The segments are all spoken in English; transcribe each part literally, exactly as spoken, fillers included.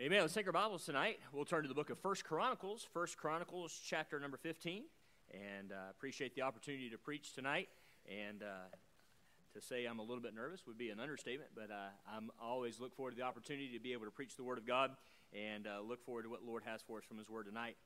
Amen. Let's take our Bibles tonight. We'll turn to the book of First Chronicles, First Chronicles chapter number fifteen, and I uh, appreciate the opportunity to preach tonight, and uh, to say I'm a little bit nervous would be an understatement, but uh, I'm always look forward to the opportunity to be able to preach the Word of God, and uh, look forward to what the Lord has for us from His Word tonight.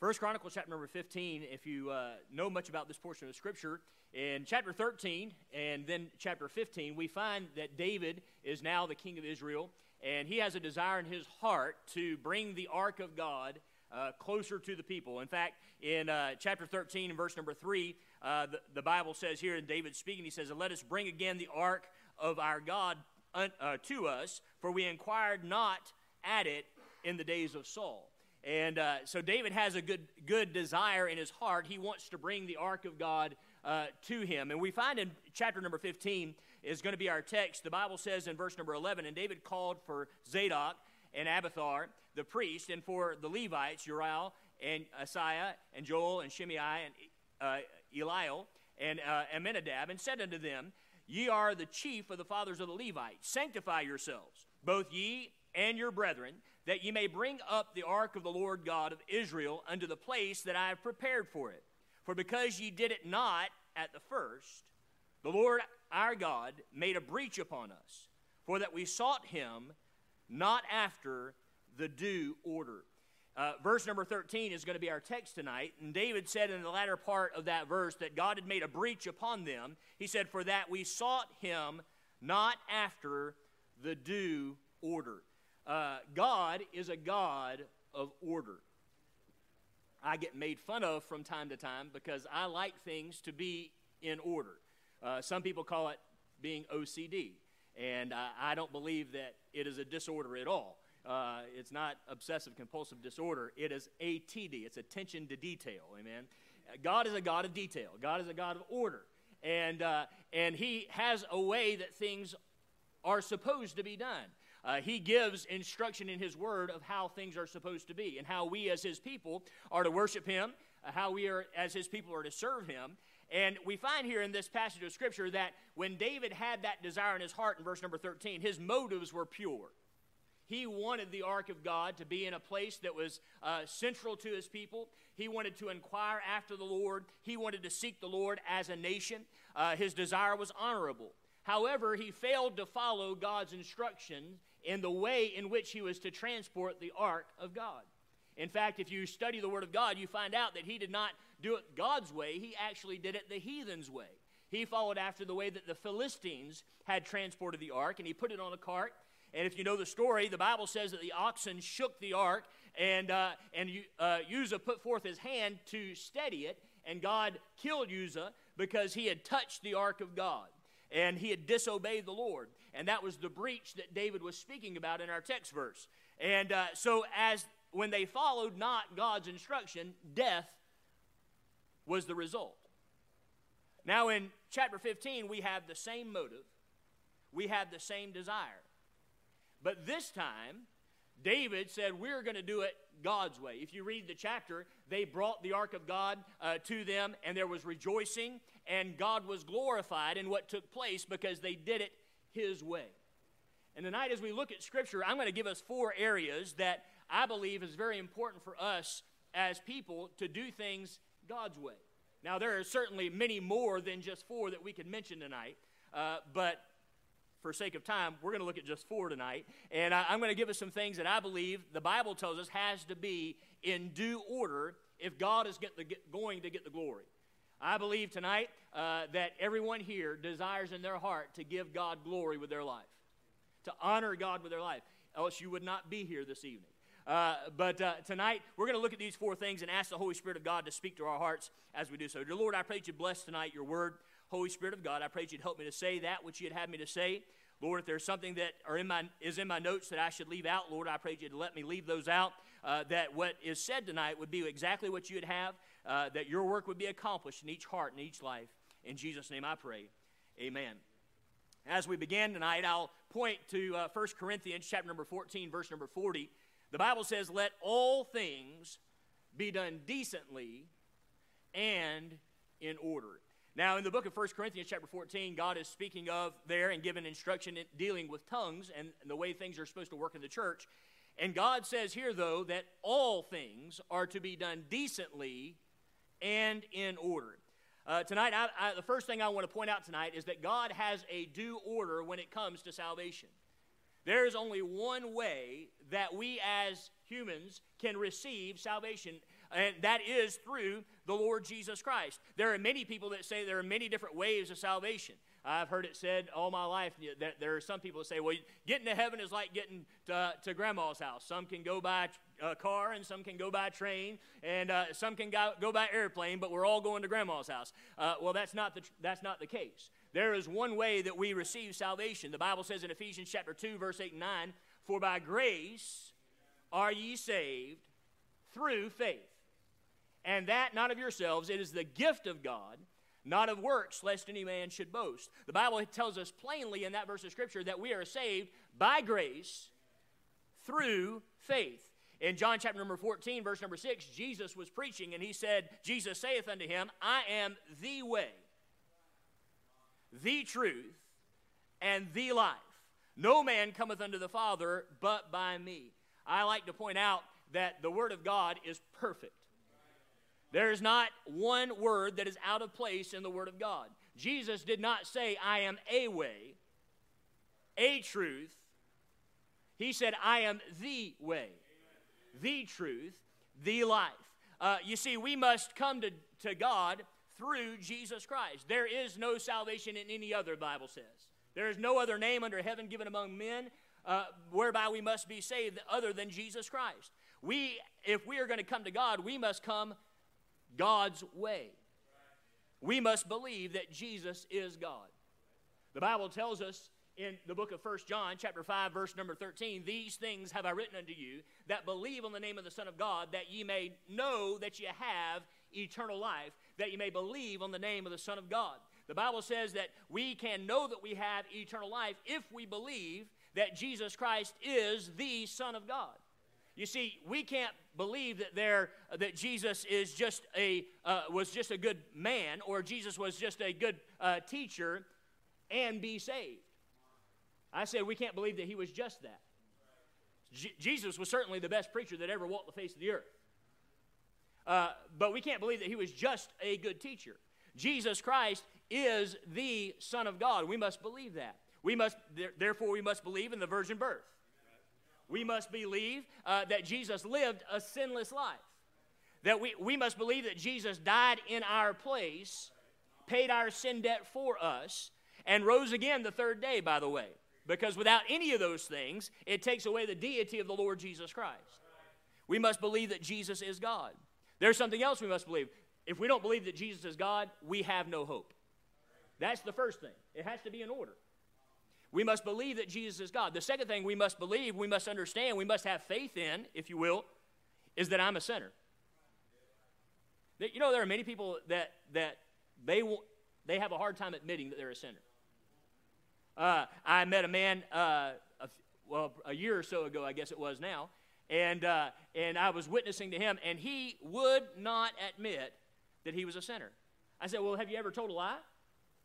First Chronicles chapter number fifteen, if you uh, know much about this portion of Scripture, in chapter thirteen and then chapter fifteen, we find that David is now the king of Israel, and he has a desire in his heart to bring the ark of God uh, closer to the people. In fact, in uh, chapter thirteen and verse number three, uh, the, the Bible says here, and David speaking, he says, "Let us bring again the ark of our God un- uh, to us, for we inquired not at it in the days of Saul." And uh, so David has a good good desire in his heart. He wants to bring the ark of God uh, to him. And we find in chapter number fifteen is going to be our text. The Bible says in verse number eleven, "And David called for Zadok and Abiathar, the priest, and for the Levites, Uriel and Asaiah and Joel and Shimei and uh, Eliel and uh, Amminadab, and said unto them, Ye are the chief of the fathers of the Levites. Sanctify yourselves, both ye and your brethren, that ye may bring up the ark of the Lord God of Israel unto the place that I have prepared for it. For because ye did it not at the first, the Lord our God made a breach upon us, for that we sought him not after the due order." Uh, verse number thirteen is going to be our text tonight. And David said in the latter part of that verse that God had made a breach upon them. He said, "For that we sought him not after the due order." Uh, God is a God of order. I get made fun of from time to time because I like things to be in order. Uh, some people call it being O C D, and uh, I don't believe that it is a disorder at all. Uh, it's not obsessive-compulsive disorder. It is A T D. It's attention to detail, amen? God is a God of detail. God is a God of order, and, uh, and he has a way that things are supposed to be done. Uh, he gives instruction in his word of how things are supposed to be and how we as his people are to worship him, uh, how we are as his people are to serve him. And we find here in this passage of Scripture that when David had that desire in his heart in verse number thirteen, his motives were pure. He wanted the ark of God to be in a place that was uh, central to his people. He wanted to inquire after the Lord. He wanted to seek the Lord as a nation. Uh, his desire was honorable. However, he failed to follow God's instructions in the way in which he was to transport the ark of God. In fact, if you study the Word of God, you find out that he did not do it God's way. He actually did it the heathen's way. He followed after the way that the Philistines had transported the ark, and he put it on a cart. And if you know the story, the Bible says that the oxen shook the ark, and uh, and uh, Uzzah put forth his hand to steady it, and God killed Uzzah because he had touched the ark of God. And he had disobeyed the Lord. And that was the breach that David was speaking about in our text verse. And uh, so as when they followed not God's instruction, death was the result. Now in chapter fifteen, we have the same motive. We have the same desire. But this time, David said, we're going to do it God's way. If you read the chapter, they brought the ark of God uh, to them, and there was rejoicing, and God was glorified in what took place because they did it his way. And tonight as we look at Scripture, I'm going to give us four areas that I believe is very important for us as people to do things God's way. Now there are certainly many more than just four that we could mention tonight, uh, but for sake of time, we're going to look at just four tonight. And I, I'm going to give us some things that I believe the Bible tells us has to be in due order if God is get the, get, going to get the glory. I believe tonight uh, that everyone here desires in their heart to give God glory with their life, to honor God with their life, else you would not be here this evening. Uh, but uh, tonight, we're going to look at these four things and ask the Holy Spirit of God to speak to our hearts as we do so. Dear Lord, I pray that you bless tonight your word. Holy Spirit of God, I pray that you'd help me to say that which you'd have me to say. Lord, if there's something that are in my, is in my notes that I should leave out, Lord, I pray that you'd let me leave those out, uh, that what is said tonight would be exactly what you would have, uh, that your work would be accomplished in each heart and each life. In Jesus' name I pray, amen. As we begin tonight, I'll point to uh, First Corinthians chapter number fourteen, verse number forty. The Bible says, "Let all things be done decently and in order." Now, in the book of First Corinthians chapter fourteen, God is speaking of there and giving instruction in dealing with tongues and the way things are supposed to work in the church. And God says here, though, that all things are to be done decently and in order. Uh, tonight, I, I, the first thing I want to point out tonight is that God has a due order when it comes to salvation. There is only one way that we as humans can receive salvation, and that is through the Lord Jesus Christ. There are many people that say there are many different ways of salvation. I've heard it said all my life that there are some people that say, well, getting to heaven is like getting to, to grandma's house. Some can go by a car, and some can go by train, and uh, some can go, go by airplane, but we're all going to grandma's house. Uh, well, that's not the, that's not the case. There is one way that we receive salvation. The Bible says in Ephesians chapter two, verse eight and nine, for by grace are ye saved through faith, and that not of yourselves, it is the gift of God, not of works, lest any man should boast. The Bible tells us plainly in that verse of Scripture that we are saved by grace through faith. In John chapter number fourteen, verse number six, Jesus was preaching, and he said, Jesus saith unto him, I am the way, the truth, and the life. No man cometh unto the Father but by me. I like to point out that the Word of God is perfect. There is not one word that is out of place in the Word of God. Jesus did not say, I am a way, a truth. He said, I am the way, the truth, the life. Uh, you see, we must come to, to God through Jesus Christ. There is no salvation in any other, the Bible says. There is no other name under heaven given among men uh, whereby we must be saved other than Jesus Christ. We, if we are going to come to God, we must come God's way. We must believe that Jesus is God. The Bible tells us in the book of First John, chapter five, verse number thirteen, these things have I written unto you that believe on the name of the Son of God, that ye may know that ye have eternal life, that ye may believe on the name of the Son of God. The Bible says that we can know that we have eternal life if we believe that Jesus Christ is the Son of God. You see, we can't believe that there that Jesus is just a uh, was just a good man, or Jesus was just a good uh, teacher, and be saved. I said we can't believe that he was just that. Je- Jesus was certainly the best preacher that ever walked the face of the earth, uh, but we can't believe that he was just a good teacher. Jesus Christ is the Son of God. We must believe that. We must therefore we must believe in the virgin birth. We must believe uh, that Jesus lived a sinless life. That we, we must believe that Jesus died in our place, paid our sin debt for us, and rose again the third day, by the way. Because without any of those things, it takes away the deity of the Lord Jesus Christ. We must believe that Jesus is God. There's something else we must believe. If we don't believe that Jesus is God, we have no hope. That's the first thing. It has to be in order. We must believe that Jesus is God. The second thing we must believe, we must understand, we must have faith in, if you will, is that I'm a sinner. You know, there are many people that that they will, they have a hard time admitting that they're a sinner. Uh, I met a man, uh, a, well, a year or so ago, I guess it was now, and uh, and I was witnessing to him, and he would not admit that he was a sinner. I said, well, have you ever told a lie?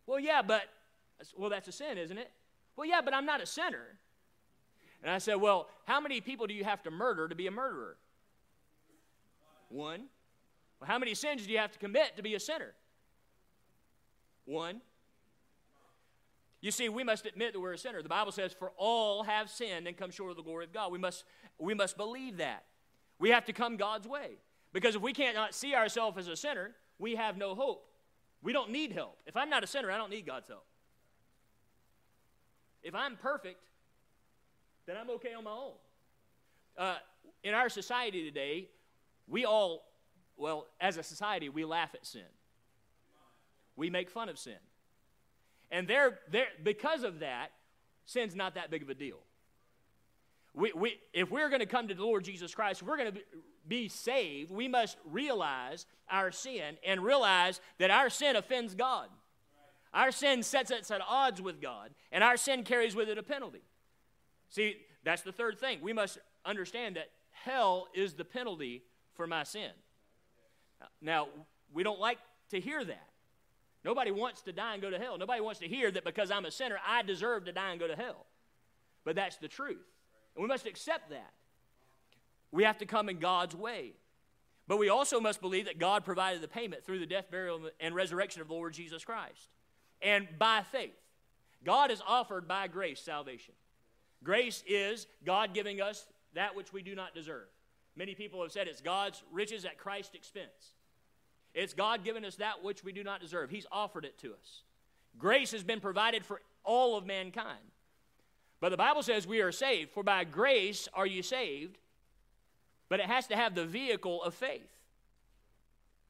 Well, yeah, but, well, that's a sin, isn't it? Well, yeah, but I'm not a sinner. And I said, well, how many people do you have to murder to be a murderer? One. Well, how many sins do you have to commit to be a sinner? One. You see, we must admit that we're a sinner. The Bible says, for all have sinned and come short of the glory of God. We must, we must believe that. We have to come God's way. Because if we can't not see ourselves as a sinner, we have no hope. We don't need help. If I'm not a sinner, I don't need God's help. If I'm perfect, then I'm okay on my own. Uh, in our society today, we all, well, as a society, we laugh at sin. We make fun of sin. And there, there, because of that, sin's not that big of a deal. We, we, if we're going to come to the Lord Jesus Christ, if we're going to be saved, we must realize our sin and realize that our sin offends God. Our sin sets us at odds with God, and our sin carries with it a penalty. See, that's the third thing. We must understand that hell is the penalty for my sin. Now, we don't like to hear that. Nobody wants to die and go to hell. Nobody wants to hear that because I'm a sinner, I deserve to die and go to hell. But that's the truth, and we must accept that. We have to come in God's way. But we also must believe that God provided the payment through the death, burial, and resurrection of the Lord Jesus Christ. And by faith, God has offered by grace salvation. Grace is God giving us that which we do not deserve. Many people have said it's God's riches at Christ's expense. It's God giving us that which we do not deserve. He's offered it to us. Grace has been provided for all of mankind. But the Bible says we are saved, for by grace are you saved, but it has to have the vehicle of faith.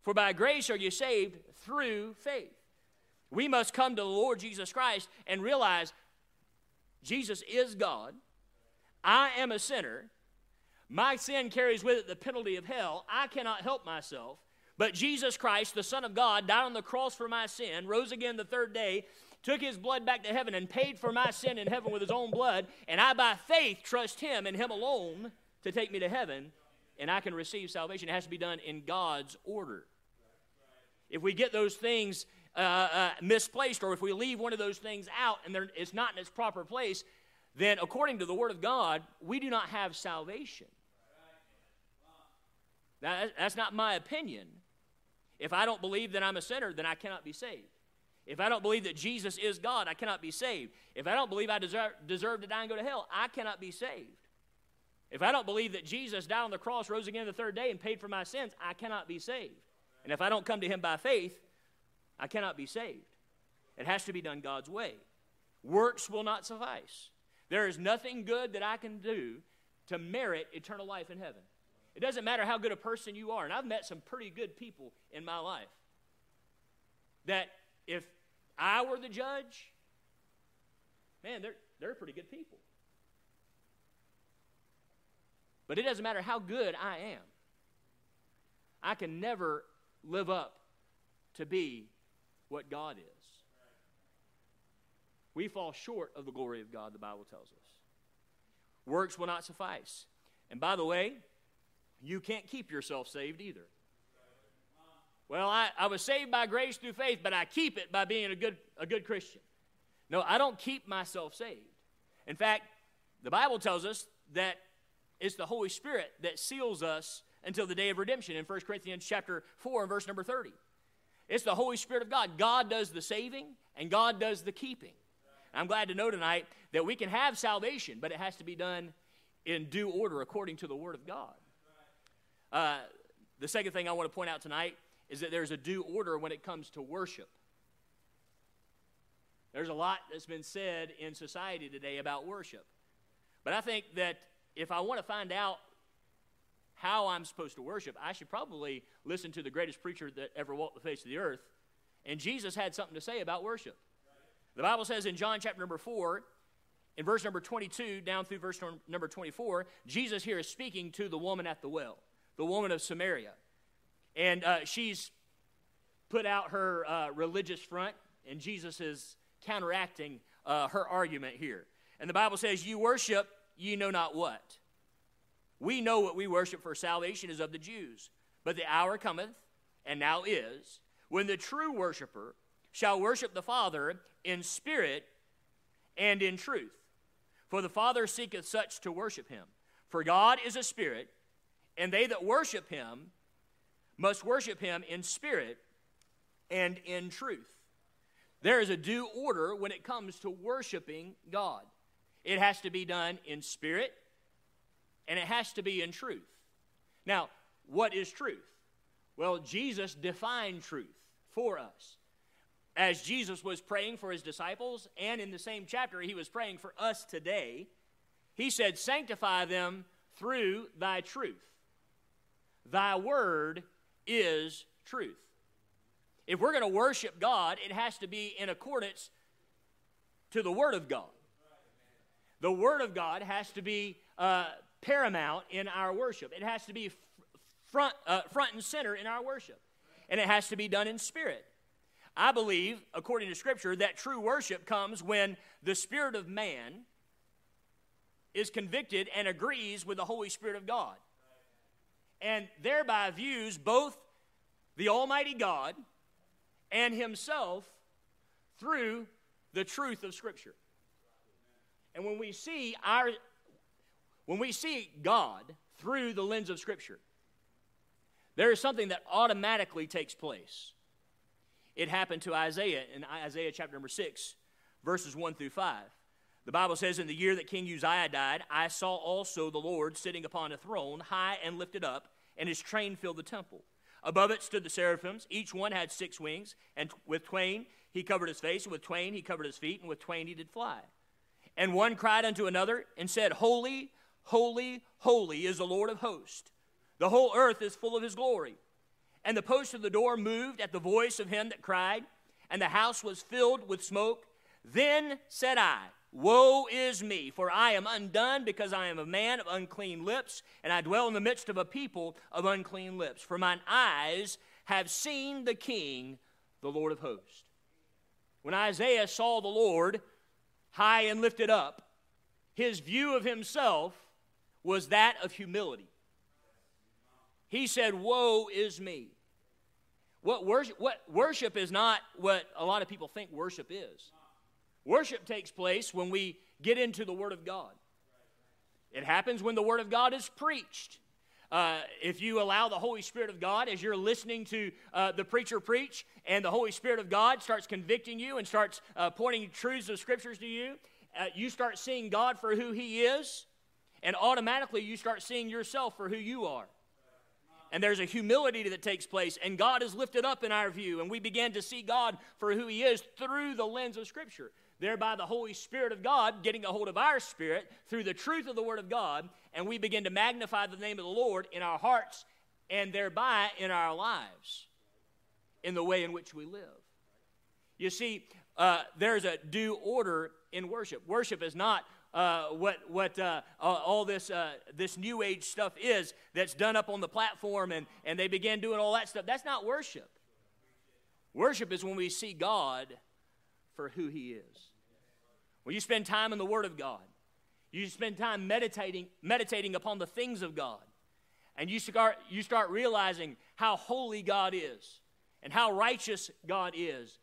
For by grace are you saved through faith. We must come to the Lord Jesus Christ and realize Jesus is God. I am a sinner. My sin carries with it the penalty of hell. I cannot help myself. But Jesus Christ, the Son of God, died on the cross for my sin, rose again the third day, took his blood back to heaven, and paid for my sin in heaven with his own blood. And I, by faith, trust him and him alone to take me to heaven, and I can receive salvation. It has to be done in God's order. If we get those things uh, uh, misplaced, or if we leave one of those things out and it's not in its proper place, then according to the Word of God, we do not have salvation. Now, that's not my opinion. If I don't believe that I'm a sinner, then I cannot be saved. If I don't believe that Jesus is God, I cannot be saved. If I don't believe I deserve, deserve to die and go to hell, I cannot be saved. If I don't believe that Jesus died on the cross, rose again the third day, and paid for my sins, I cannot be saved. And if I don't come to him by faith, I cannot be saved. It has to be done God's way. Works will not suffice. There is nothing good that I can do to merit eternal life in heaven. It doesn't matter how good a person you are. And I've met some pretty good people in my life that if I were the judge, man, they're, they're pretty good people. But it doesn't matter how good I am. I can never live up to be what God is. We fall short of the glory of God, the Bible tells us. Works will not suffice. And by the way, you can't keep yourself saved either. Well, I, I was saved by grace through faith, but I keep it by being a good, a good Christian. No, I don't keep myself saved. In fact, the Bible tells us that it's the Holy Spirit that seals us until the day of redemption in First Corinthians chapter four and verse number thirty. It's the Holy Spirit of God. God does the saving and God does the keeping. And I'm glad to know tonight that we can have salvation, but it has to be done in due order according to the Word of God. Uh, the second thing I want to point out tonight is that there's a due order when it comes to worship. There's a lot that's been said in society today about worship. But I think that if I want to find out how I'm supposed to worship, I should probably listen to the greatest preacher that ever walked the face of the earth. And Jesus had something to say about worship. The Bible says in John chapter number four, in verse number twenty-two, down through verse number twenty-four, Jesus here is speaking to the woman at the well, the woman of Samaria. And uh, she's put out her uh, religious front, and Jesus is counteracting uh, her argument here. And the Bible says, "You worship, you know not what. We know what we worship, for salvation is of the Jews. But the hour cometh, and now is, when the true worshiper shall worship the Father in spirit and in truth. For the Father seeketh such to worship him. For God is a spirit, and they that worship him must worship him in spirit and in truth." There is a due order when it comes to worshiping God. It has to be done in spirit, and it has to be in truth. Now, what is truth? Well, Jesus defined truth for us. As Jesus was praying for his disciples, and in the same chapter he was praying for us today, he said, "Sanctify them through thy truth. Thy word is truth." If we're going to worship God, it has to be in accordance to the Word of God. The Word of God has to be uh, paramount in our worship. It has to be front, uh, front and center in our worship. And it has to be done in spirit. I believe, according to Scripture, that true worship comes when the spirit of man is convicted and agrees with the Holy Spirit of God, and thereby views both the Almighty God and himself through the truth of Scripture. And when we see our, when we see God through the lens of Scripture. There is something that automatically takes place. It happened to Isaiah in Isaiah chapter number six, verses one through five. The Bible says, "In the year that King Uzziah died, I saw also the Lord sitting upon a throne, high and lifted up, and his train filled the temple. Above it stood the seraphims. Each one had six wings, and with twain he covered his face, and with twain he covered his feet, and with twain he did fly. And one cried unto another and said, Holy, holy, holy is the Lord of hosts. The whole earth is full of his glory. And the post of the door moved at the voice of him that cried, and the house was filled with smoke. Then said I, Woe is me, for I am undone, because I am a man of unclean lips, and I dwell in the midst of a people of unclean lips. For mine eyes have seen the King, the Lord of hosts." When Isaiah saw the Lord high and lifted up, his view of himself was that of humility. He said, "Woe is me." What worship, what worship is not what a lot of people think worship is. Worship takes place when we get into the Word of God. It happens when the Word of God is preached. Uh, if you allow the Holy Spirit of God, as you're listening to uh, the preacher preach, and the Holy Spirit of God starts convicting you and starts uh, pointing truths of Scriptures to you, uh, you start seeing God for who He is, and automatically you start seeing yourself for who you are. And there's a humility that takes place, and God is lifted up in our view, and we begin to see God for who He is through the lens of Scripture, thereby the Holy Spirit of God getting a hold of our spirit through the truth of the Word of God, and we begin to magnify the name of the Lord in our hearts and thereby in our lives, in the way in which we live. You see, uh, there's a due order in worship. Worship is not Uh, what what uh, uh, all this uh, this New Age stuff is that's done up on the platform, and, and they begin doing all that stuff. That's not worship. Worship is when we see God for who He is. When you spend time in the Word of God, you spend time meditating meditating upon the things of God, and you start you start realizing how holy God is, and how righteous God is,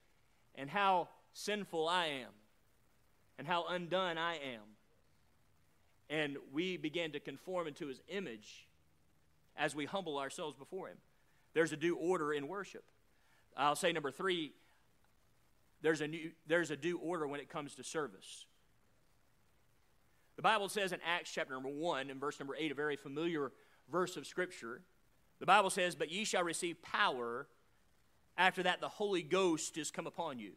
and how sinful I am, and how undone I am. And we begin to conform into His image as we humble ourselves before Him. There's a due order in worship. I'll say number three, there's a, new, there's a due order when it comes to service. The Bible says in Acts chapter number one, in verse number eight, a very familiar verse of Scripture, the Bible says, "But ye shall receive power, after that the Holy Ghost is come upon you.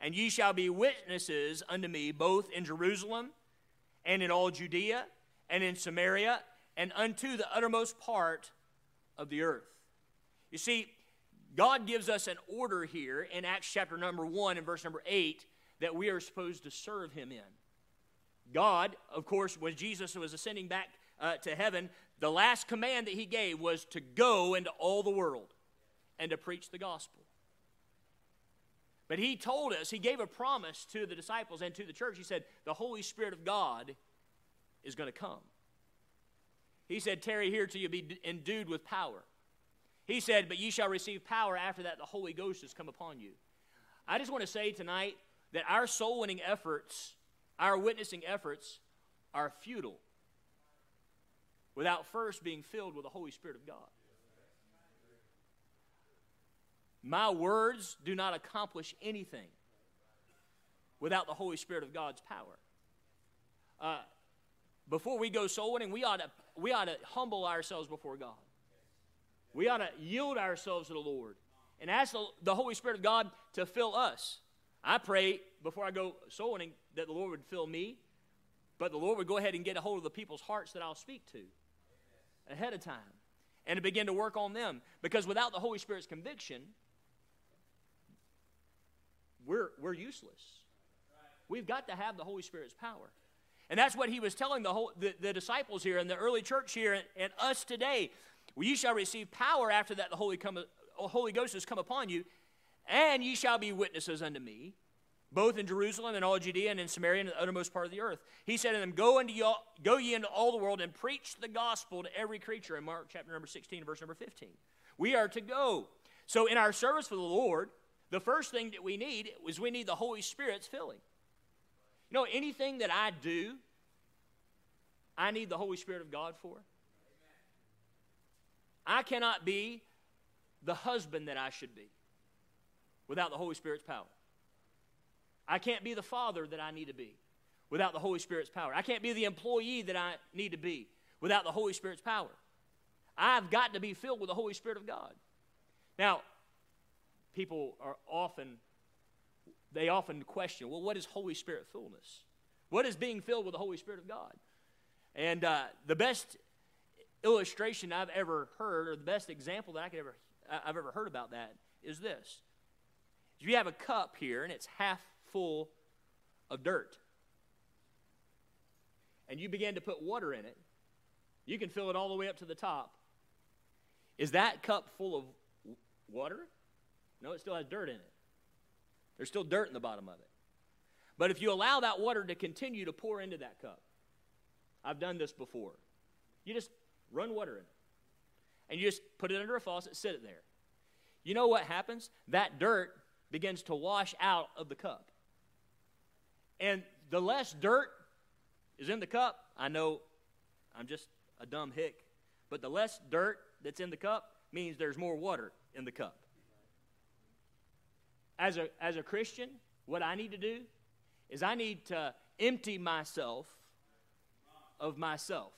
And ye shall be witnesses unto me, both in Jerusalem, and in all Judea, and in Samaria, and unto the uttermost part of the earth." You see, God gives us an order here in Acts chapter number one and verse number eight that we are supposed to serve Him in. God, of course, when Jesus was ascending back uh, to heaven, the last command that He gave was to go into all the world and to preach the gospel. But He told us, He gave a promise to the disciples and to the church. He said, the Holy Spirit of God is going to come. He said, tarry here till you be endued with power. He said, but ye shall receive power, after that the Holy Ghost has come upon you. I just want to say tonight that our soul winning efforts, our witnessing efforts, are futile without first being filled with the Holy Spirit of God. My words do not accomplish anything without the Holy Spirit of God's power. Uh, before we go soul winning, we ought to, we ought to humble ourselves before God. We ought to yield ourselves to the Lord and ask the, the Holy Spirit of God to fill us. I pray before I go soul winning that the Lord would fill me, but the Lord would go ahead and get a hold of the people's hearts that I'll speak to ahead of time and to begin to work on them. Because without the Holy Spirit's conviction, We're, we're useless. We've got to have the Holy Spirit's power. And that's what He was telling the, whole, the, the disciples here and the early church here and, and us today. Well, you shall receive power, after that the Holy, come, Holy Ghost has come upon you, and ye shall be witnesses unto me, both in Jerusalem and all Judea and in Samaria and the uttermost part of the earth. He said to them, go, into y'all, go ye into all the world and preach the gospel to every creature, in Mark chapter number sixteen, verse number fifteen. We are to go. So in our service for the Lord, the first thing that we need is we need the Holy Spirit's filling. You know, anything that I do, I need the Holy Spirit of God for. I cannot be the husband that I should be without the Holy Spirit's power. I can't be the father that I need to be without the Holy Spirit's power. I can't be the employee that I need to be without the Holy Spirit's power. I've got to be filled with the Holy Spirit of God. Now, people are often, they often question, well, what is Holy Spirit fullness? What is being filled with the Holy Spirit of God? And uh, the best illustration I've ever heard, or the best example that I could ever, I've ever heard about that, is this. You have a cup here, and it's half full of dirt. And you begin to put water in it. You can fill it all the way up to the top. Is that cup full of water? No, it still has dirt in it. There's still dirt in the bottom of it. But if you allow that water to continue to pour into that cup, I've done this before. You just run water in it. And you just put it under a faucet, sit it there. You know what happens? That dirt begins to wash out of the cup. And the less dirt is in the cup, I know I'm just a dumb hick, but the less dirt that's in the cup means there's more water in the cup. As a, as a Christian, what I need to do is I need to empty myself of myself.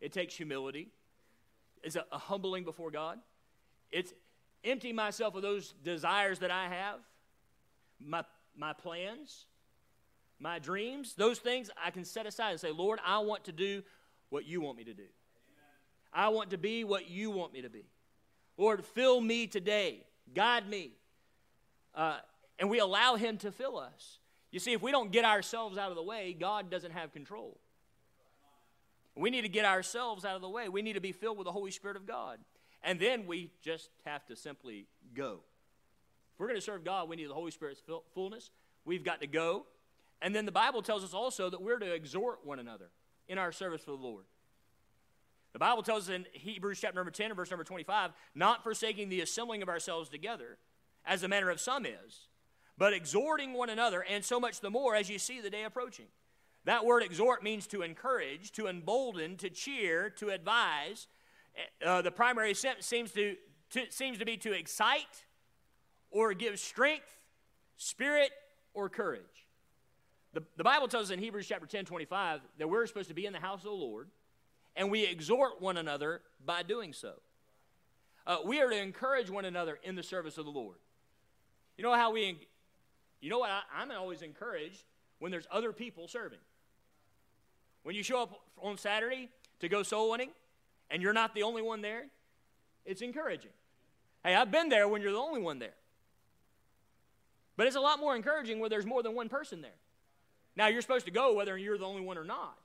It takes humility. It's a, a humbling before God. It's empty myself of those desires that I have, my my plans, my dreams. Those things I can set aside and say, Lord, I want to do what you want me to do. Amen. I want to be what you want me to be. Lord, fill me today. Guide me. Uh, and we allow him to fill us. You see, if we don't get ourselves out of the way, God doesn't have control. We need to get ourselves out of the way. We need to be filled with the Holy Spirit of God. And then we just have to simply go. If we're going to serve God, we need the Holy Spirit's fullness. We've got to go. And then the Bible tells us also that we're to exhort one another in our service for the Lord. The Bible tells us in Hebrews chapter number ten, verse number twenty-five, not forsaking the assembling of ourselves together, as the manner of some is, but exhorting one another, and so much the more as you see the day approaching. That word exhort means to encourage, to embolden, to cheer, to advise. Uh, the primary sense seems to, to, seems to be to excite or give strength, spirit, or courage. The, the Bible tells us in Hebrews chapter ten, twenty-five, that we're supposed to be in the house of the Lord, and we exhort one another by doing so. Uh, we are to encourage one another in the service of the Lord. You know how we, you know what, I, I'm always encouraged when there's other people serving. When you show up on Saturday to go soul winning, and you're not the only one there, it's encouraging. Hey, I've been there when you're the only one there. But it's a lot more encouraging where there's more than one person there. Now, you're supposed to go whether you're the only one or not.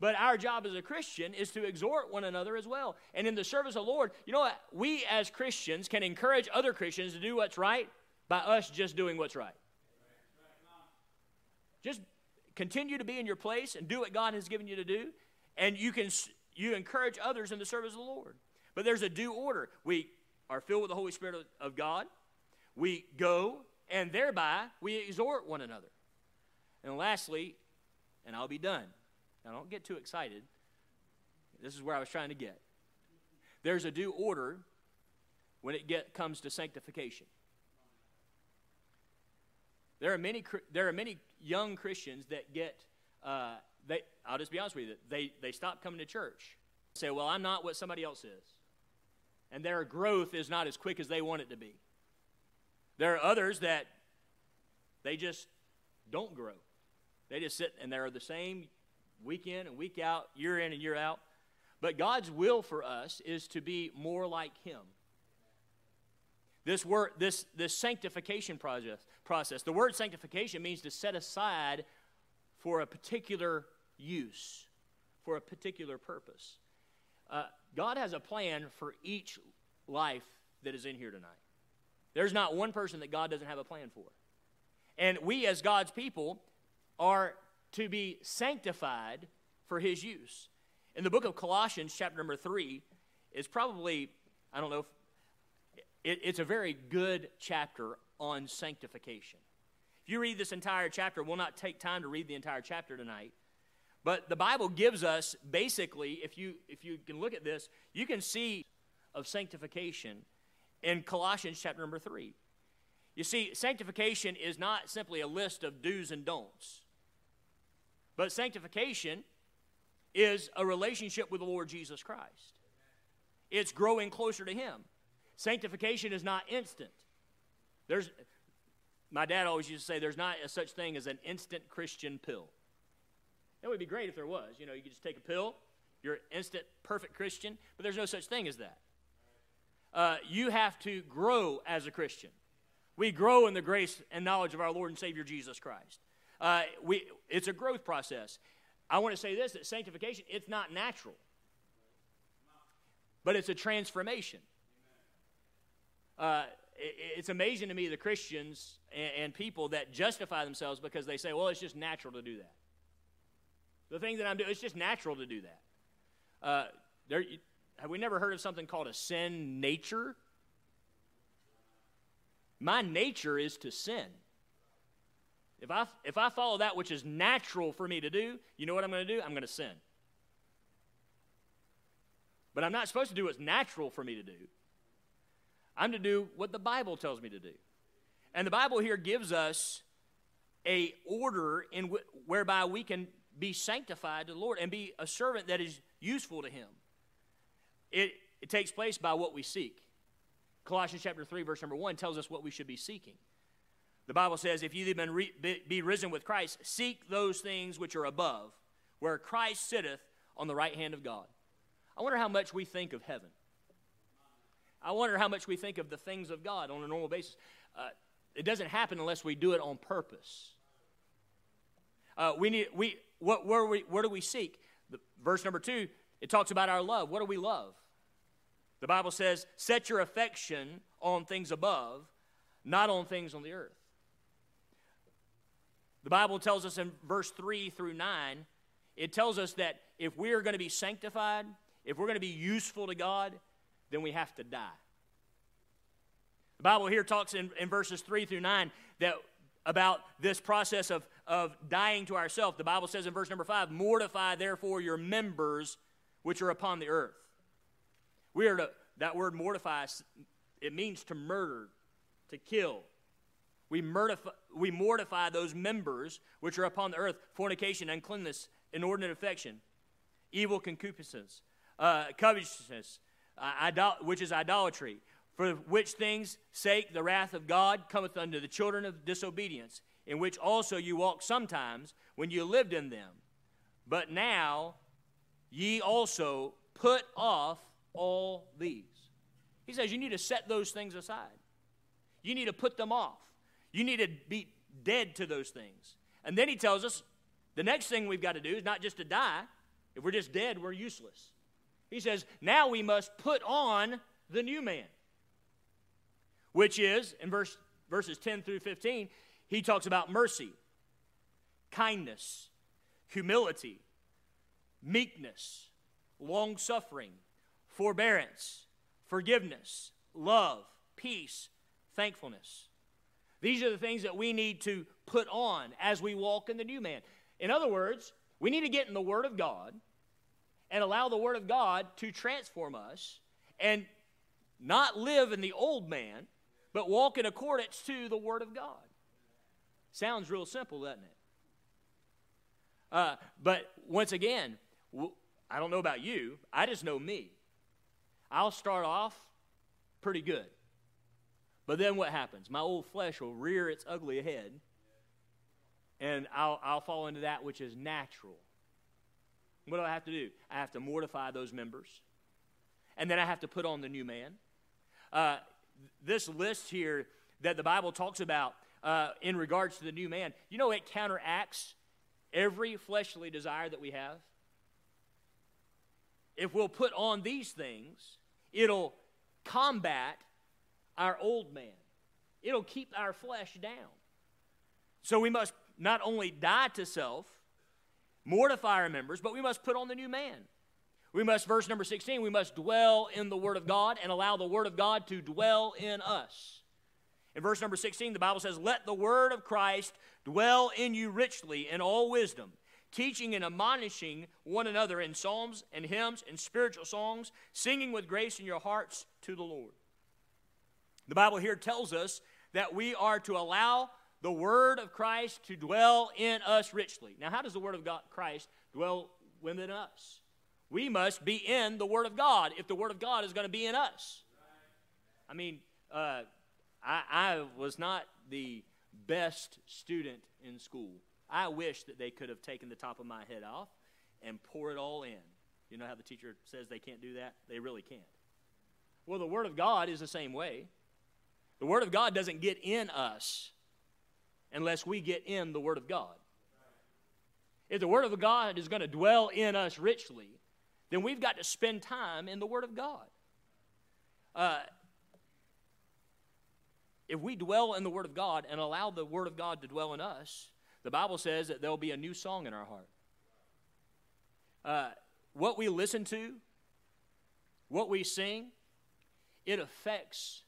But our job as a Christian is to exhort one another as well. And in the service of the Lord, you know what? We as Christians can encourage other Christians to do what's right by us just doing what's right. Just continue to be in your place and do what God has given you to do. And you can... You encourage others in the service of the Lord. But there's a due order. We are filled with the Holy Spirit of God. We go, and thereby we exhort one another. And lastly, and I'll be done. Now, don't get too excited. This is where I was trying to get. There's a due order when it get, comes to sanctification. There are many, there are many young Christians that get... Uh, They, I'll just be honest with you, they, they stop coming to church. Say, well, I'm not what somebody else is. And their growth is not as quick as they want it to be. There are others that they just don't grow. They just sit and they're the same week in and week out, year in and year out. But God's will for us is to be more like him. This word, this, this sanctification process, process, the word sanctification means to set aside for a particular use, for a particular purpose. Uh, God has a plan for each life that is in here tonight. There's not one person that God doesn't have a plan for. And we as God's people are to be sanctified for his use. In the book of Colossians, chapter number three, it's probably, I don't know, if it, it's a very good chapter on sanctification. You read this entire chapter. We'll not take time to read the entire chapter tonight. But the Bible gives us, basically, if you if you can look at this, you can see of sanctification in Colossians chapter number three. You see, sanctification is not simply a list of do's and don'ts. But sanctification is a relationship with the Lord Jesus Christ. It's growing closer to Him. Sanctification is not instant. There's, my dad always used to say, there's not a such thing as an instant Christian pill. It would be great if there was. You know, you could just take a pill, you're an instant perfect Christian, but there's no such thing as that. Uh, you have to grow as a Christian. We grow in the grace and knowledge of our Lord and Savior Jesus Christ. Uh, we, it's a growth process. I want to say this, that sanctification, it's not natural. But it's a transformation. Uh, it, it's amazing to me the Christians and, and people that justify themselves because they say, well, it's just natural to do that. The thing that I'm doing, it's just natural to do that. Uh, there, have we never heard of something called a sin nature? My nature is to sin. If I, if I follow that which is natural for me to do, you know what I'm going to do? I'm going to sin. But I'm not supposed to do what's natural for me to do. I'm to do what the Bible tells me to do. And the Bible here gives us a order in w- whereby we can be sanctified to the Lord and be a servant that is useful to Him. It, it takes place by what we seek. Colossians chapter three, verse number one tells us what we should be seeking. The Bible says, if you been re- be, be risen with Christ, seek those things which are above, where Christ sitteth on the right hand of God. I wonder how much we think of heaven. I wonder how much we think of the things of God on a normal basis. Uh, it doesn't happen unless we do it on purpose. Uh, we need we what where we where do we seek? The, verse number two, it talks about our love. What do we love? The Bible says, "Set your affection on things above, not on things on the earth." The Bible tells us in verse three through nine, it tells us that if we are going to be sanctified, if we're going to be useful to God, then we have to die. The Bible here talks in, in verses three through nine that about this process of, of dying to ourselves. The Bible says in verse number five, mortify therefore your members which are upon the earth. We are to, that word mortify, it means to murder, to kill. We mortify, we mortify those members which are upon the earth, fornication, uncleanness, inordinate affection, evil concupiscence, Uh, covetousness, uh, idol- which is idolatry, for which things' sake the wrath of God cometh unto the children of disobedience, in which also you walked sometimes when you lived in them. But now ye also put off all these. He says you need to set those things aside. You need to put them off. You need to be dead to those things. And then he tells us the next thing we've got to do is not just to die. If we're just dead, we're useless. He says, now we must put on the new man, which is, in verse, verses ten through fifteen, he talks about mercy, kindness, humility, meekness, long-suffering, forbearance, forgiveness, love, peace, thankfulness. These are the things that we need to put on as we walk in the new man. In other words, we need to get in the Word of God and allow the Word of God to transform us and not live in the old man, but walk in accordance to the Word of God. Sounds real simple, doesn't it? Uh, but once again, w- I don't know about you, I just know me. I'll start off pretty good. But then what happens? My old flesh will rear its ugly head, and I'll, I'll fall into that which is natural. What do I have to do? I have to mortify those members. And then I have to put on the new man. Uh, this list here that the Bible talks about uh, in regards to the new man, you know it counteracts every fleshly desire that we have. If we'll put on these things, it'll combat our old man. It'll keep our flesh down. So we must not only die to self, mortify our members, but we must put on the new man. We must, verse number sixteen, we must dwell in the Word of God and allow the Word of God to dwell in us. In verse number sixteen, the Bible says, let the Word of Christ dwell in you richly in all wisdom, teaching and admonishing one another in psalms and hymns and spiritual songs, singing with grace in your hearts to the Lord. The Bible here tells us that we are to allow the word of Christ to dwell in us richly. Now, how does the word of God, Christ dwell within us? We must be in the word of God if the word of God is going to be in us. I mean, uh, I, I was not the best student in school. I wish that they could have taken the top of my head off and pour it all in. You know how the teacher says they can't do that? They really can't. Well, the word of God is the same way. The word of God doesn't get in us unless we get in the word of God. If the word of God is going to dwell in us richly, then we've got to spend time in the word of God. Uh, if we dwell in the word of God and allow the word of God to dwell in us, the Bible says that there'll be a new song in our heart. Uh, what we listen to, what we sing, it affects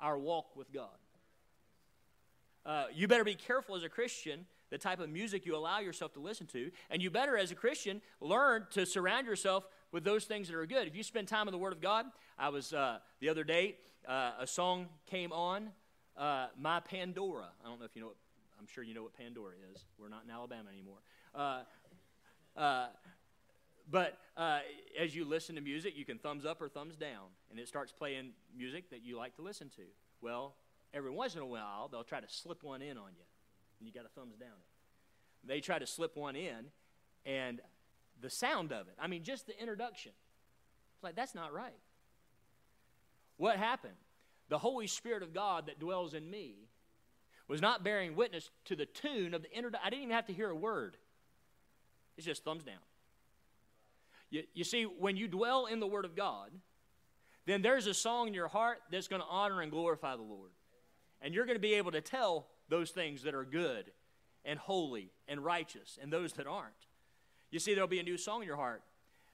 our walk with God. Uh, you better be careful as a Christian the type of music you allow yourself to listen to. And you better, as a Christian, learn to surround yourself with those things that are good. If you spend time in the Word of God, I was, uh, the other day, uh, a song came on, uh, My Pandora. I don't know if you know what, I'm sure you know what Pandora is. We're not in Alabama anymore. Uh, uh, but uh, as you listen to music, you can thumbs up or thumbs down. And it starts playing music that you like to listen to. Well, every once in a while, they'll try to slip one in on you. And you got a thumbs down it. They try to slip one in, and the sound of it, I mean, just the introduction. It's like, that's not right. What happened? The Holy Spirit of God that dwells in me was not bearing witness to the tune of the introduction. I didn't even have to hear a word. It's just thumbs down. You, you see, when you dwell in the Word of God, then there's a song in your heart that's going to honor and glorify the Lord. And you're going to be able to tell those things that are good and holy and righteous and those that aren't. You see, there'll be a new song in your heart.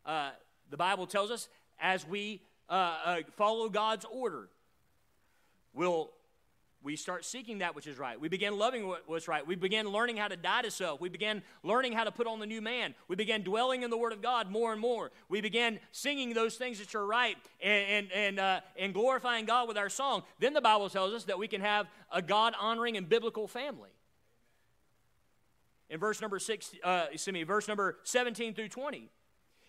Uh, the Bible tells us as we uh, uh, follow God's order, we'll, we start seeking that which is right. We begin loving what was right. We begin learning how to die to self. We begin learning how to put on the new man. We begin dwelling in the Word of God more and more. We begin singing those things that are right and, and, and, uh, and glorifying God with our song. Then the Bible tells us that we can have a God-honoring and biblical family. In verse number six, uh, excuse me, verse number seventeen through twenty,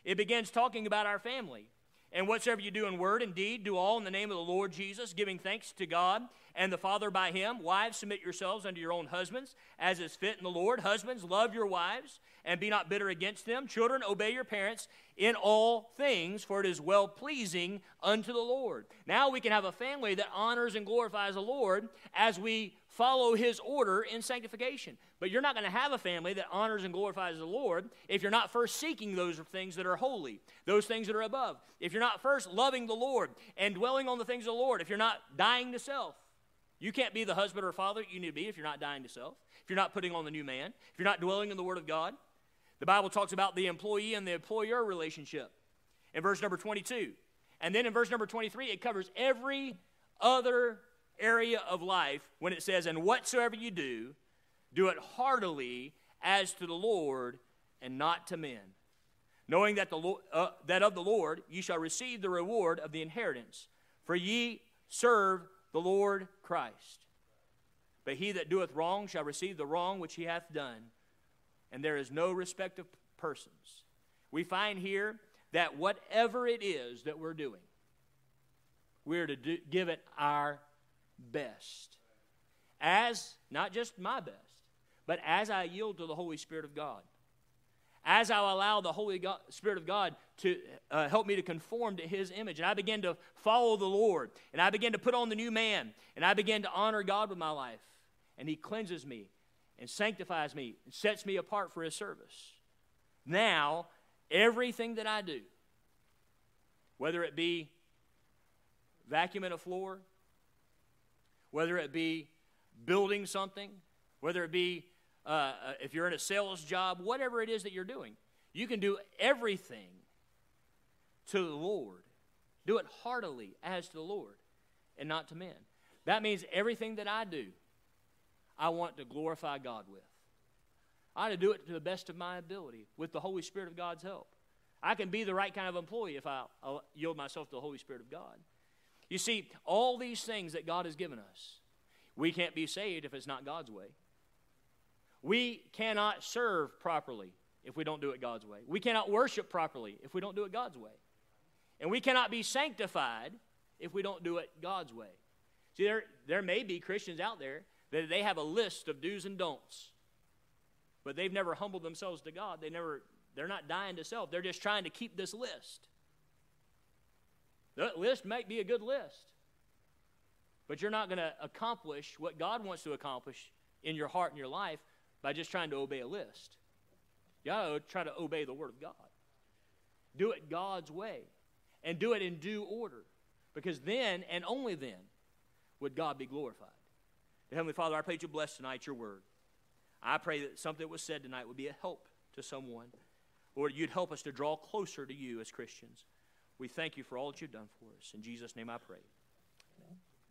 it begins talking about our family. And whatsoever you do in word and deed, do all in the name of the Lord Jesus, giving thanks to God and the Father by him. Wives, submit yourselves unto your own husbands, as is fit in the Lord. Husbands, love your wives, and be not bitter against them. Children, obey your parents in all things, for it is well-pleasing unto the Lord. Now we can have a family that honors and glorifies the Lord as we follow his order in sanctification. But you're not going to have a family that honors and glorifies the Lord if you're not first seeking those things that are holy, those things that are above. If you're not first loving the Lord and dwelling on the things of the Lord, if you're not dying to self. You can't be the husband or father you need to be if you're not dying to self, if you're not putting on the new man, if you're not dwelling in the Word of God. The Bible talks about the employee and the employer relationship in verse number twenty-two. And then in verse number twenty-three, it covers every other area of life when it says, and whatsoever you do, do it heartily as to the Lord and not to men, knowing that, the Lord, uh, that of the Lord you shall receive the reward of the inheritance, for ye serve the Lord Christ. But he that doeth wrong shall receive the wrong which he hath done, and there is no respect of persons. We find here that whatever it is that we're doing, we're to do, give it our best, as not just my best, but as I yield to the Holy Spirit of God, as I allow the Holy God, Spirit of God to uh, help me to conform to his image, and I begin to follow the Lord, and I begin to put on the new man, and I begin to honor God with my life, and he cleanses me and sanctifies me and sets me apart for his service. Now, everything that I do, whether it be vacuuming a floor, whether it be building something, whether it be uh, if you're in a sales job, whatever it is that you're doing, you can do everything to the Lord. Do it heartily as to the Lord and not to men. That means everything that I do, I want to glorify God with. I ought to do it to the best of my ability with the Holy Spirit of God's help. I can be the right kind of employee if I yield myself to the Holy Spirit of God. You see, all these things that God has given us, we can't be saved if it's not God's way. We cannot serve properly if we don't do it God's way. We cannot worship properly if we don't do it God's way. And we cannot be sanctified if we don't do it God's way. See, there, there may be Christians out there that they have a list of do's and don'ts, but they've never humbled themselves to God. They never, they're not dying to self. They're just trying to keep this list. That list might be a good list, but you're not going to accomplish what God wants to accomplish in your heart and your life by just trying to obey a list. You got to try to obey the Word of God. Do it God's way, and do it in due order, because then and only then would God be glorified. Dear Heavenly Father, I pray that you bless tonight your Word. I pray that something that was said tonight would be a help to someone. Lord, you'd help us to draw closer to you as Christians. We thank you for all that you've done for us. In Jesus' name I pray. Amen.